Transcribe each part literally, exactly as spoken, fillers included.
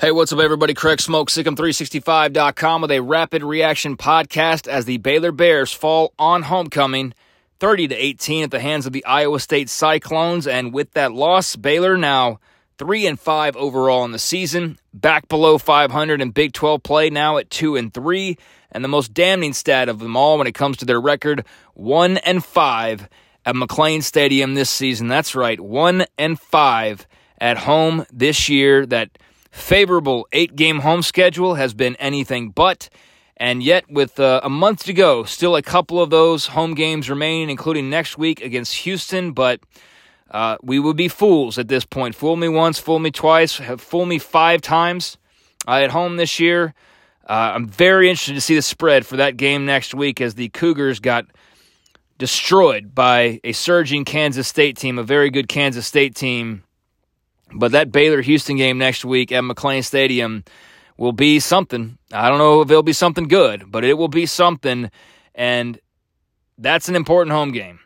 Hey, what's up, everybody? Craig Smoak, Sikkim three sixty-five dot com with a rapid reaction podcast as the Baylor Bears fall on homecoming thirty to eighteen at the hands of the Iowa State Cyclones. And with that loss, Baylor now three and five overall in the season, back below five hundred in Big twelve play, now at two and three. And the most damning stat of them all when it comes to their record, one and five at McLane Stadium this season. That's right, one and five at home this year. That favorable eight-game home schedule has been anything but, and yet with uh, a month to go, still a couple of those home games remain, including next week against Houston, but uh, we would be fools at this point. Fool me once, fool me twice, have fool me five times uh, at home this year. Uh, I'm very interested to see the spread for that game next week as the Cougars got destroyed by a surging Kansas State team, a very good Kansas State team. But that Baylor-Houston game next week at McLane Stadium will be something. I don't know if it'll be something good, but it will be something, and that's an important home game.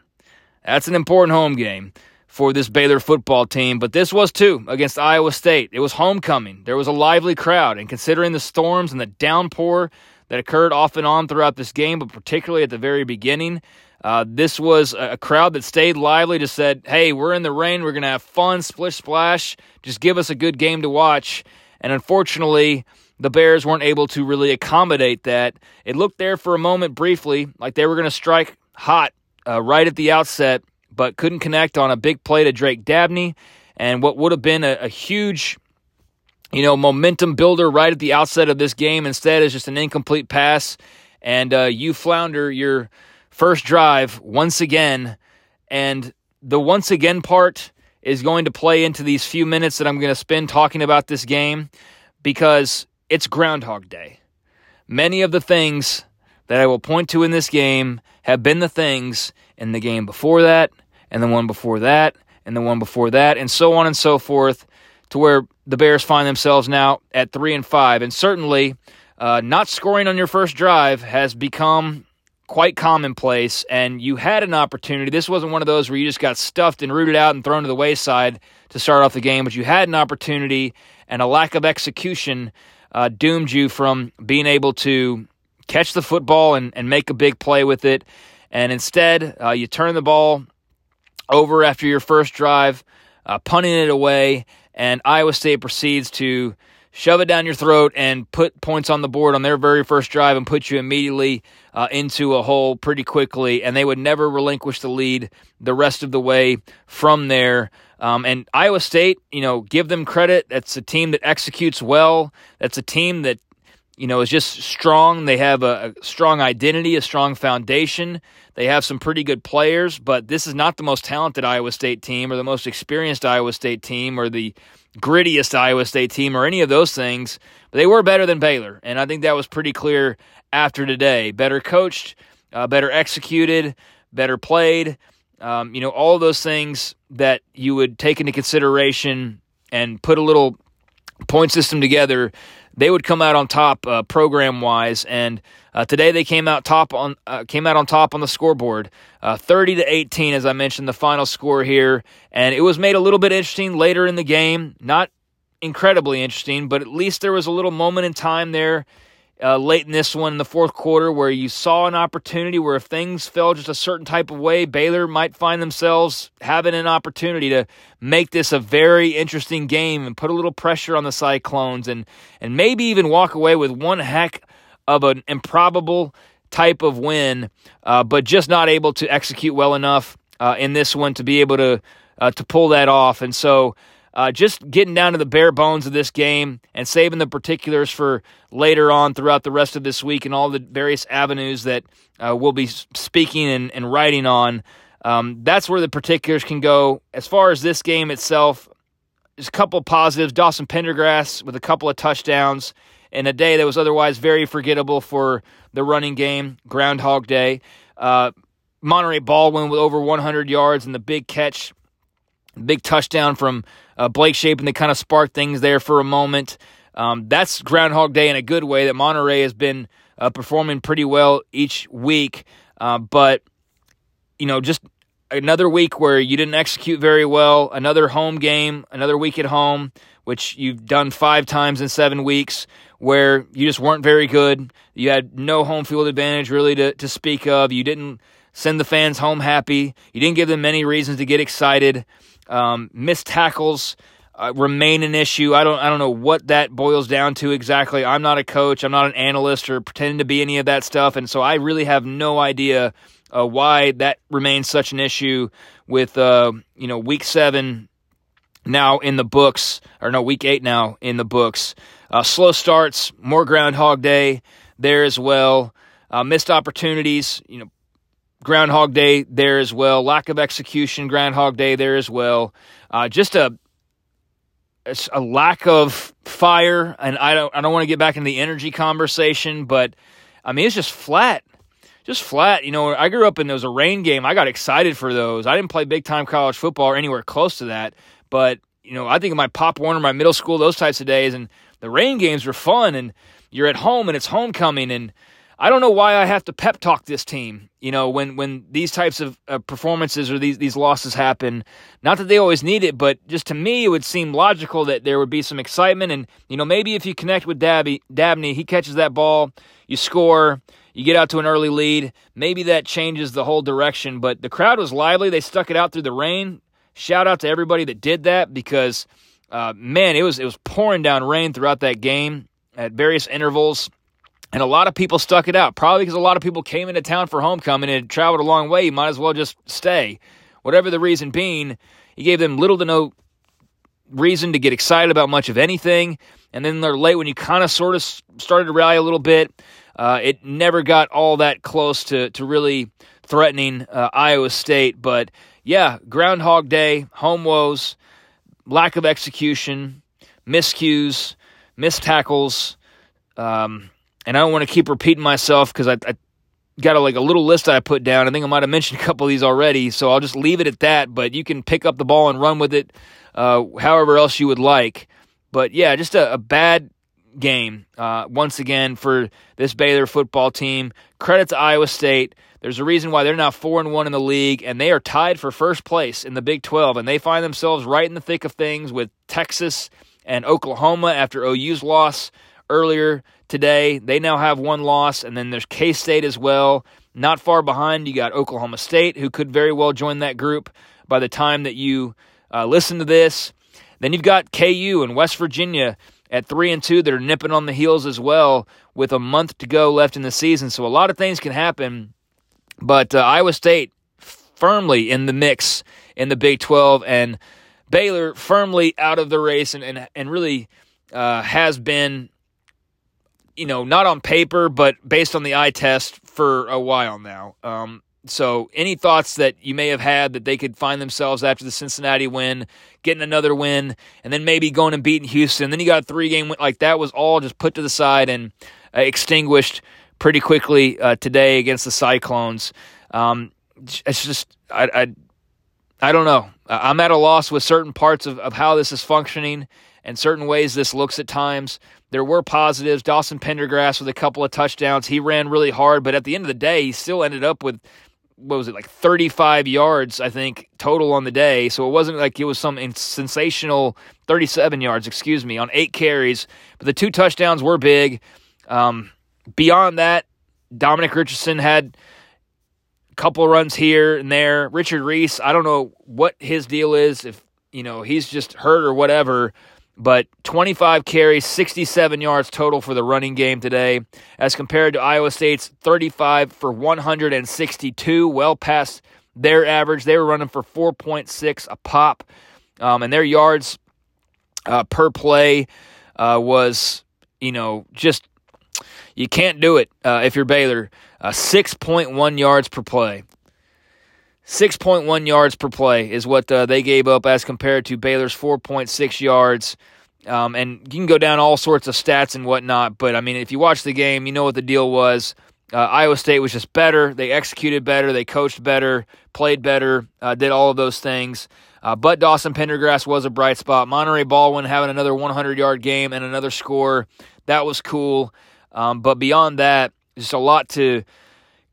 That's an important home game for this Baylor football team, but this was too against Iowa State. It was homecoming. There was a lively crowd, and considering the storms and the downpour that occurred off and on throughout this game, but particularly at the very beginning, Uh, this was a crowd that stayed lively, just said, hey, we're in the rain, we're going to have fun, splish splash, just give us a good game to watch. And unfortunately, the Bears weren't able to really accommodate that. It looked there for a moment briefly like they were going to strike hot uh, right at the outset, but couldn't connect on a big play to Drake Dabney. And what would have been a, a huge you know, momentum builder right at the outset of this game instead is just an incomplete pass, and uh, you flounder your first drive once again, and the once again part is going to play into these few minutes that I'm going to spend talking about this game because it's Groundhog Day. Many of the things that I will point to in this game have been the things in the game before that, and the one before that, and the one before that, and so on and so forth, to where the Bears find themselves now at three and five. And certainly, uh, not scoring on your first drive has become quite commonplace, and you had an opportunity. This wasn't one of those where you just got stuffed and rooted out and thrown to the wayside to start off the game, but you had an opportunity, and a lack of execution uh, doomed you from being able to catch the football and, and make a big play with it. And instead, uh, you turn the ball over after your first drive, uh, punting it away, and Iowa State proceeds to shove it down your throat and put points on the board on their very first drive and put you immediately uh, into a hole pretty quickly, and they would never relinquish the lead the rest of the way from there. Um, and Iowa State, you know, give them credit. That's a team that executes well. That's a team that, you know, is just strong. They have a, a strong identity, a strong foundation. They have some pretty good players, but this is not the most talented Iowa State team or the most experienced Iowa State team or the grittiest Iowa State team or any of those things, but they were better than Baylor, and I think that was pretty clear after today. Better coached, uh, better executed, better played, um, you know, all those things that you would take into consideration and put a little point system together, they would come out on top uh, program-wise, and uh, today they came out top on uh, came out on top on the scoreboard, uh, thirty to eighteen, as I mentioned, the final score here, and it was made a little bit interesting later in the game. Not incredibly interesting, but at least there was a little moment in time there uh, late in this one in the fourth quarter where you saw an opportunity where if things fell just a certain type of way, Baylor might find themselves having an opportunity to make this a very interesting game and put a little pressure on the Cyclones and and maybe even walk away with one heck of an improbable type of win, uh, but just not able to execute well enough uh, in this one to be able to uh, to pull that off. And so uh, just getting down to the bare bones of this game and saving the particulars for later on throughout the rest of this week and all the various avenues that uh, we'll be speaking and, and writing on, um, that's where the particulars can go. As far as this game itself, there's a couple positives. Dawson Pendergrass with a couple of touchdowns in a day that was otherwise very forgettable for the running game, Groundhog Day. Uh, Monterey Ball went with over one hundred yards and the big catch, big touchdown from uh, Blake Shapen that kind of sparked things there for a moment. Um, that's Groundhog Day in a good way that Monterey has been uh, performing pretty well each week. Uh, but, you know, just another week where you didn't execute very well, another home game, another week at home which you've done five times in seven weeks, where you just weren't very good. You had no home field advantage really to, to speak of. You didn't send the fans home happy. You didn't give them many reasons to get excited. Um, missed tackles uh, remain an issue. I don't I don't know what that boils down to exactly. I'm not a coach. I'm not an analyst or pretending to be any of that stuff, and so I really have no idea uh, why that remains such an issue with uh, you know week seven now in the books, or no, week eight now in the books. Uh, slow starts, more Groundhog Day there as well. Uh, missed opportunities, you know, Groundhog Day there as well. Lack of execution, Groundhog Day there as well. Uh, just a a lack of fire, and I don't I don't want to get back into the energy conversation, but I mean it's just flat, just flat. You know, I grew up and there was a rain game. I got excited for those. I didn't play big time college football or anywhere close to that, but you know, I think of my Pop Warner, my middle school, those types of days, and the rain games were fun, and you're at home and it's homecoming, and I don't know why I have to pep talk this team, you know, when, when these types of uh, performances or these, these losses happen. Not that they always need it, but just to me, it would seem logical that there would be some excitement. And, you know, maybe if you connect with Dabby, Dabney, he catches that ball, you score, you get out to an early lead. Maybe that changes the whole direction. But the crowd was lively. They stuck it out through the rain. Shout out to everybody that did that because, uh, man, it was it was pouring down rain throughout that game at various intervals. And a lot of people stuck it out, probably because a lot of people came into town for homecoming and had traveled a long way. You might as well just stay. Whatever the reason being, he gave them little to no reason to get excited about much of anything. And then they're late when you kind of sort of started to rally a little bit. Uh, it never got all that close to, to really threatening uh, Iowa State. But, yeah, Groundhog Day, home woes, lack of execution, miscues, missed tackles, um... and I don't want to keep repeating myself because I, I got a, like a little list I put down. I think I might have mentioned a couple of these already, so I'll just leave it at that. But you can pick up the ball and run with it uh, however else you would like. But, yeah, just a, a bad game uh, once again for this Baylor football team. Credit to Iowa State. There's a reason why they're now four and one in the league, and they are tied for first place in the Big twelve, and they find themselves right in the thick of things with Texas and Oklahoma after O U's loss earlier today. They now have one loss, and then there's K-State as well. Not far behind, you got Oklahoma State, who could very well join that group by the time that you uh, listen to this. Then you've got K U and West Virginia at three and two that are nipping on the heels as well with a month to go left in the season. So a lot of things can happen, but uh, Iowa State firmly in the mix in the Big twelve, and Baylor firmly out of the race and, and, and really uh, has been, you know, not on paper, but based on the eye test for a while now. Um, so any thoughts that you may have had that they could find themselves after the Cincinnati win, getting another win, and then maybe going and beating Houston, then you got a three-game win, like that was all just put to the side and uh, extinguished pretty quickly uh, today against the Cyclones. Um, it's just, I, I, I don't know. I'm at a loss with certain parts of, of how this is functioning and certain ways this looks at times. There were positives. Dawson Pendergrass with a couple of touchdowns. He ran really hard, but at the end of the day, he still ended up with, what was it, like thirty-five yards, I think, total on the day. So it wasn't like it was some sensational thirty-seven yards, excuse me, on eight carries. But the two touchdowns were big. Um, beyond that, Dominic Richardson had a couple of runs here and there. Richard Reese, I don't know what his deal is, if you know he's just hurt or whatever, but twenty-five carries, sixty-seven yards total for the running game today as compared to Iowa State's thirty-five for one hundred sixty-two, well past their average. They were running for four point six a pop, um, and their yards uh, per play uh, was, you know, just you can't do it uh, if you're Baylor. Uh, six point one yards per play. six point one yards per play is what uh, they gave up as compared to Baylor's four point six yards. Um, and you can go down all sorts of stats and whatnot, but, I mean, if you watch the game, you know what the deal was. Uh, Iowa State was just better. They executed better. They coached better, played better, uh, did all of those things. Uh, but Dawson Pendergrass was a bright spot. Monterey Ball having another hundred-yard game and another score. That was cool. Um, but beyond that, just a lot to –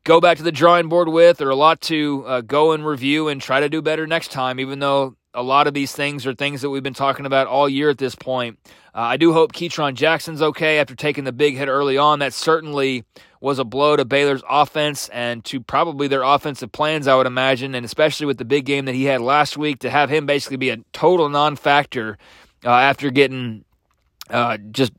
go back to the drawing board with, or a lot to uh, go and review and try to do better next time, even though a lot of these things are things that we've been talking about all year at this point. Uh, I do hope Keytron Jackson's okay after taking the big hit early on. That certainly was a blow to Baylor's offense and to probably their offensive plans, I would imagine, and especially with the big game that he had last week, to have him basically be a total non-factor uh, after getting uh, just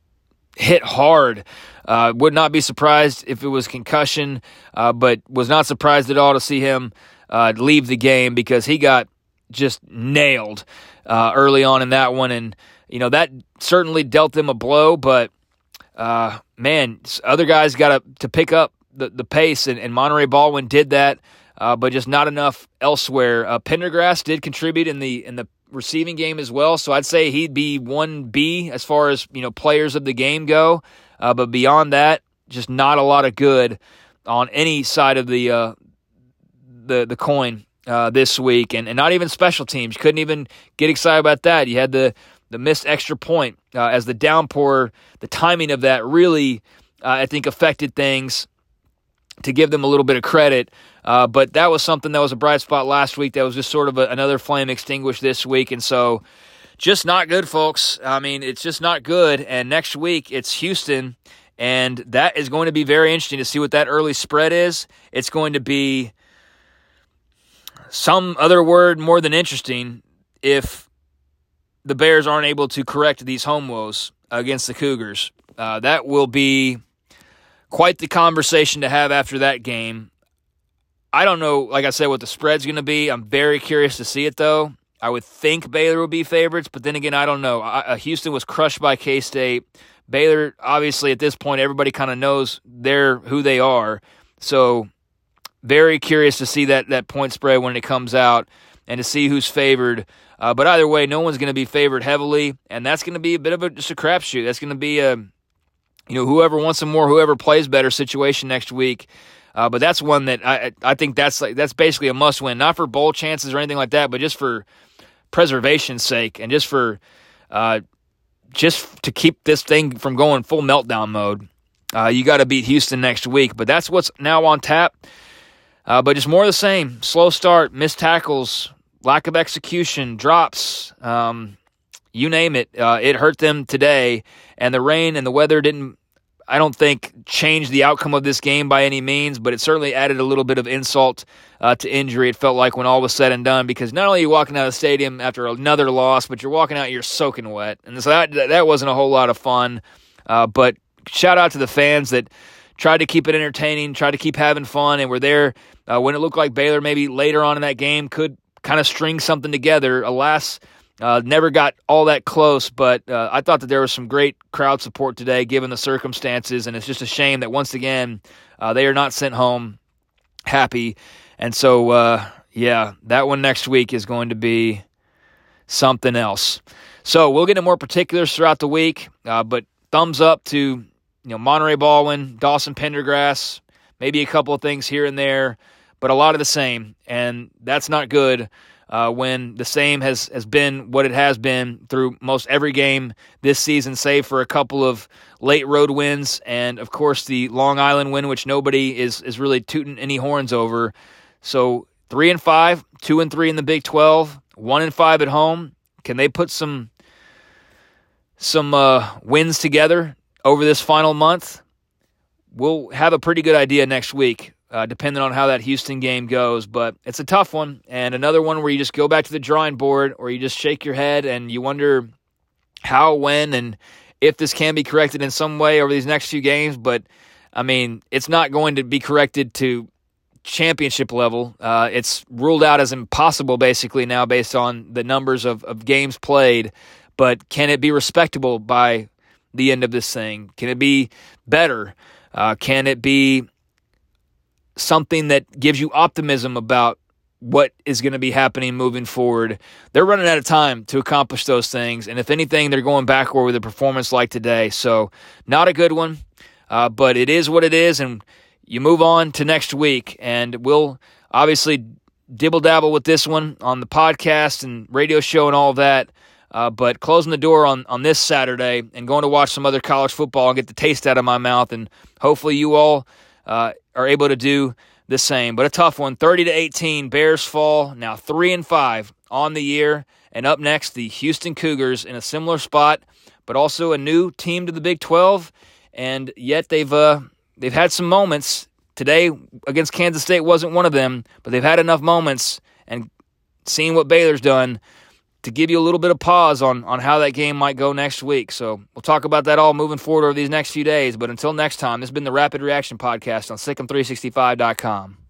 hit hard. Uh, would not be surprised if it was concussion, uh, but was not surprised at all to see him uh, leave the game because he got just nailed uh, early on in that one. And, you know, that certainly dealt them a blow, but, uh, man, other guys got to, to pick up the, the pace, and, and Monterey Baldwin did that, uh, but just not enough elsewhere. Uh, Pendergrass did contribute in the in the receiving game as well, so I'd say he'd be one B as far as, you know, players of the game go, uh, but beyond that, just not a lot of good on any side of the uh, the the coin. Uh, this week, and, and not even special teams. Couldn't even get excited about that. You had the, the missed extra point uh, as the downpour, the timing of that really, uh, I think, affected things to give them a little bit of credit. Uh, but that was something that was a bright spot last week that was just sort of a, another flame extinguished this week. And so just not good, folks. I mean, it's just not good. And next week it's Houston, and that is going to be very interesting to see what that early spread is. It's going to be some other word more than interesting if the Bears aren't able to correct these home woes against the Cougars. Uh, that will be quite the conversation to have after that game. I don't know, like I said, what the spread's going to be. I'm very curious to see it, though. I would think Baylor would be favorites, but then again, I don't know. I, Houston was crushed by K-State. Baylor, obviously, at this point, everybody kind of knows they're who they are. So very curious to see that, that point spread when it comes out and to see who's favored. Uh, but either way, no one's going to be favored heavily, and that's going to be a bit of a, just a crapshoot. That's going to be a, you know, whoever wants some more, whoever plays better situation next week. Uh, but that's one that I I think that's like that's basically a must win, not for bowl chances or anything like that, but just for preservation's sake and just for uh, just to keep this thing from going full meltdown mode. Uh, you got to beat Houston next week, but that's what's now on tap. Uh, but just more of the same. Slow start, missed tackles, lack of execution, drops, um, you name it. Uh, it hurt them today, and the rain and the weather didn't, I don't think, change the outcome of this game by any means, but it certainly added a little bit of insult uh, to injury, it felt like, when all was said and done, because not only are you walking out of the stadium after another loss, but you're walking out and you're soaking wet. And so that, that wasn't a whole lot of fun. Uh, but shout out to the fans that tried to keep it entertaining, tried to keep having fun, and were there uh, when it looked like Baylor maybe later on in that game could kind of string something together. Alas, uh, never got all that close, but uh, I thought that there was some great crowd support today given the circumstances, and it's just a shame that once again uh, they are not sent home happy. And so, uh, yeah, that one next week is going to be something else. So we'll get into more particulars throughout the week, uh, but thumbs up to – you know, Monterey Baldwin, Dawson Pendergrass, maybe a couple of things here and there, but a lot of the same, and that's not good uh, when the same has, has been what it has been through most every game this season, save for a couple of late road wins and, of course, the Long Island win, which nobody is, is really tooting any horns over. So three and five, two and three in the Big twelve, one and five at home. Can they put some some uh, wins together over this final month? We'll have a pretty good idea next week, uh, depending on how that Houston game goes. But it's a tough one, and another one where you just go back to the drawing board, or you just shake your head and you wonder how, when, and if this can be corrected in some way over these next few games. But, I mean, it's not going to be corrected to championship level. Uh, it's ruled out as impossible basically now based on the numbers of, of games played. But can it be respectable by the end of this thing? Can it be better? Uh, can it be something that gives you optimism about what is going to be happening moving forward? They're running out of time to accomplish those things, and if anything, they're going backward with a performance like today. So not a good one, uh, but it is what it is, and you move on to next week, and we'll obviously dibble-dabble with this one on the podcast and radio show and all that. Uh, but closing the door on, on this Saturday and going to watch some other college football and get the taste out of my mouth, and hopefully you all uh, are able to do the same. But a tough one, thirty to eighteen, Bears fall now three and five on the year, And up next, the Houston Cougars in a similar spot, but also a new team to the Big twelve. And yet they've uh, they've had some moments. Today against Kansas State wasn't one of them, but they've had enough moments, and seeing what Baylor's done, to give you a little bit of pause on, on how that game might go next week. So we'll talk about that all moving forward over these next few days. But until next time, this has been the Rapid Reaction Podcast on Sikkim three sixty-five dot com.